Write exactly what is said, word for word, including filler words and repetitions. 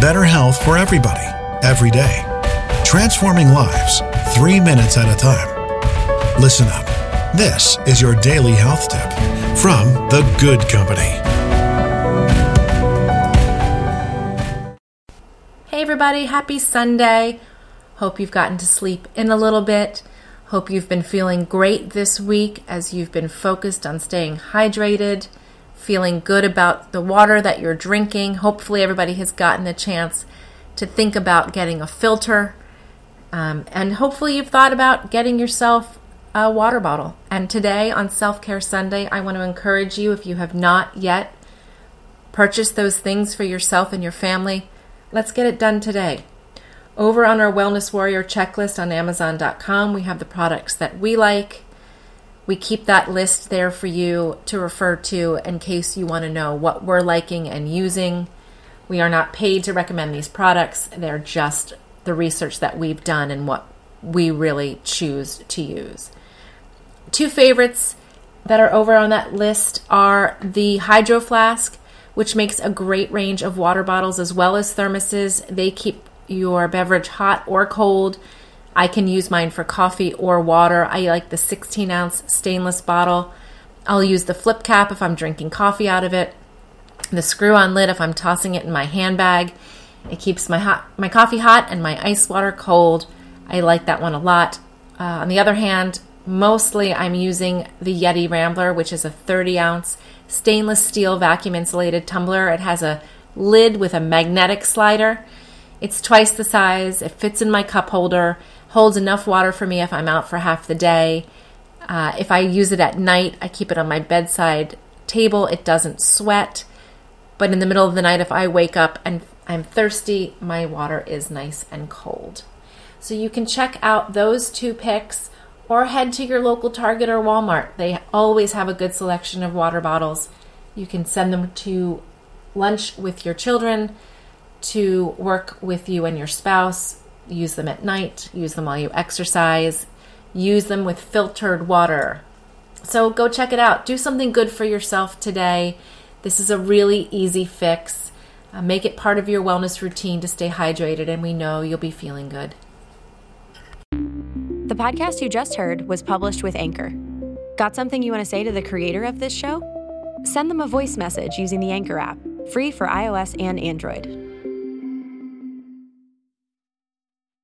better health for everybody, every day. Transforming lives, three minutes at a time. Listen up. This is your daily health tip from The Good Company. Hey everybody, happy Sunday. Hope you've gotten to sleep in a little bit. Hope you've been feeling great this week as you've been focused on staying hydrated, feeling good about the water that you're drinking. Hopefully everybody has gotten the chance to think about getting a filter. Um, and hopefully you've thought about getting yourself a water bottle. And today on Self-Care Sunday, I want to encourage you, if you have not yet purchased those things for yourself and your family, let's get it done today. Over on our Wellness Warrior checklist on Amazon dot com, we have the products that we like. We keep that list there for you to refer to in case you want to know what we're liking and using. We are not paid to recommend these products. They're just the research that we've done and what we really choose to use. Two favorites that are over on that list are the Hydro Flask, which makes a great range of water bottles as well as thermoses. They keep your beverage hot or cold. I can use mine for coffee or water. I like the sixteen ounce stainless bottle. I'll use the flip cap if I'm drinking coffee out of it, the screw-on lid if I'm tossing it in my handbag. It keeps my hot, my coffee hot and my ice water cold. I like that one a lot. Uh, on the other hand, mostly I'm using the Yeti Rambler, which is a thirty ounce stainless steel vacuum insulated tumbler. It has a lid with a magnetic slider. It's twice the size. It fits in my cup holder, holds enough water for me if I'm out for half the day. Uh, if I use it at night, I keep it on my bedside table. It doesn't sweat. But in the middle of the night, if I wake up and I'm thirsty, my water is nice and cold. So you can check out those two picks or head to your local Target or Walmart. They always have a good selection of water bottles. You can send them to lunch with your children, to work with you and your spouse. Use them at night, use them while you exercise, use them with filtered water. So go check it out. Do something good for yourself today. This is a really easy fix. Uh, make it part of your wellness routine to stay hydrated, and we know you'll be feeling good. The podcast you just heard was published with Anchor. Got something you want to say to the creator of this show? Send them a voice message using the Anchor app, free for iOS and Android.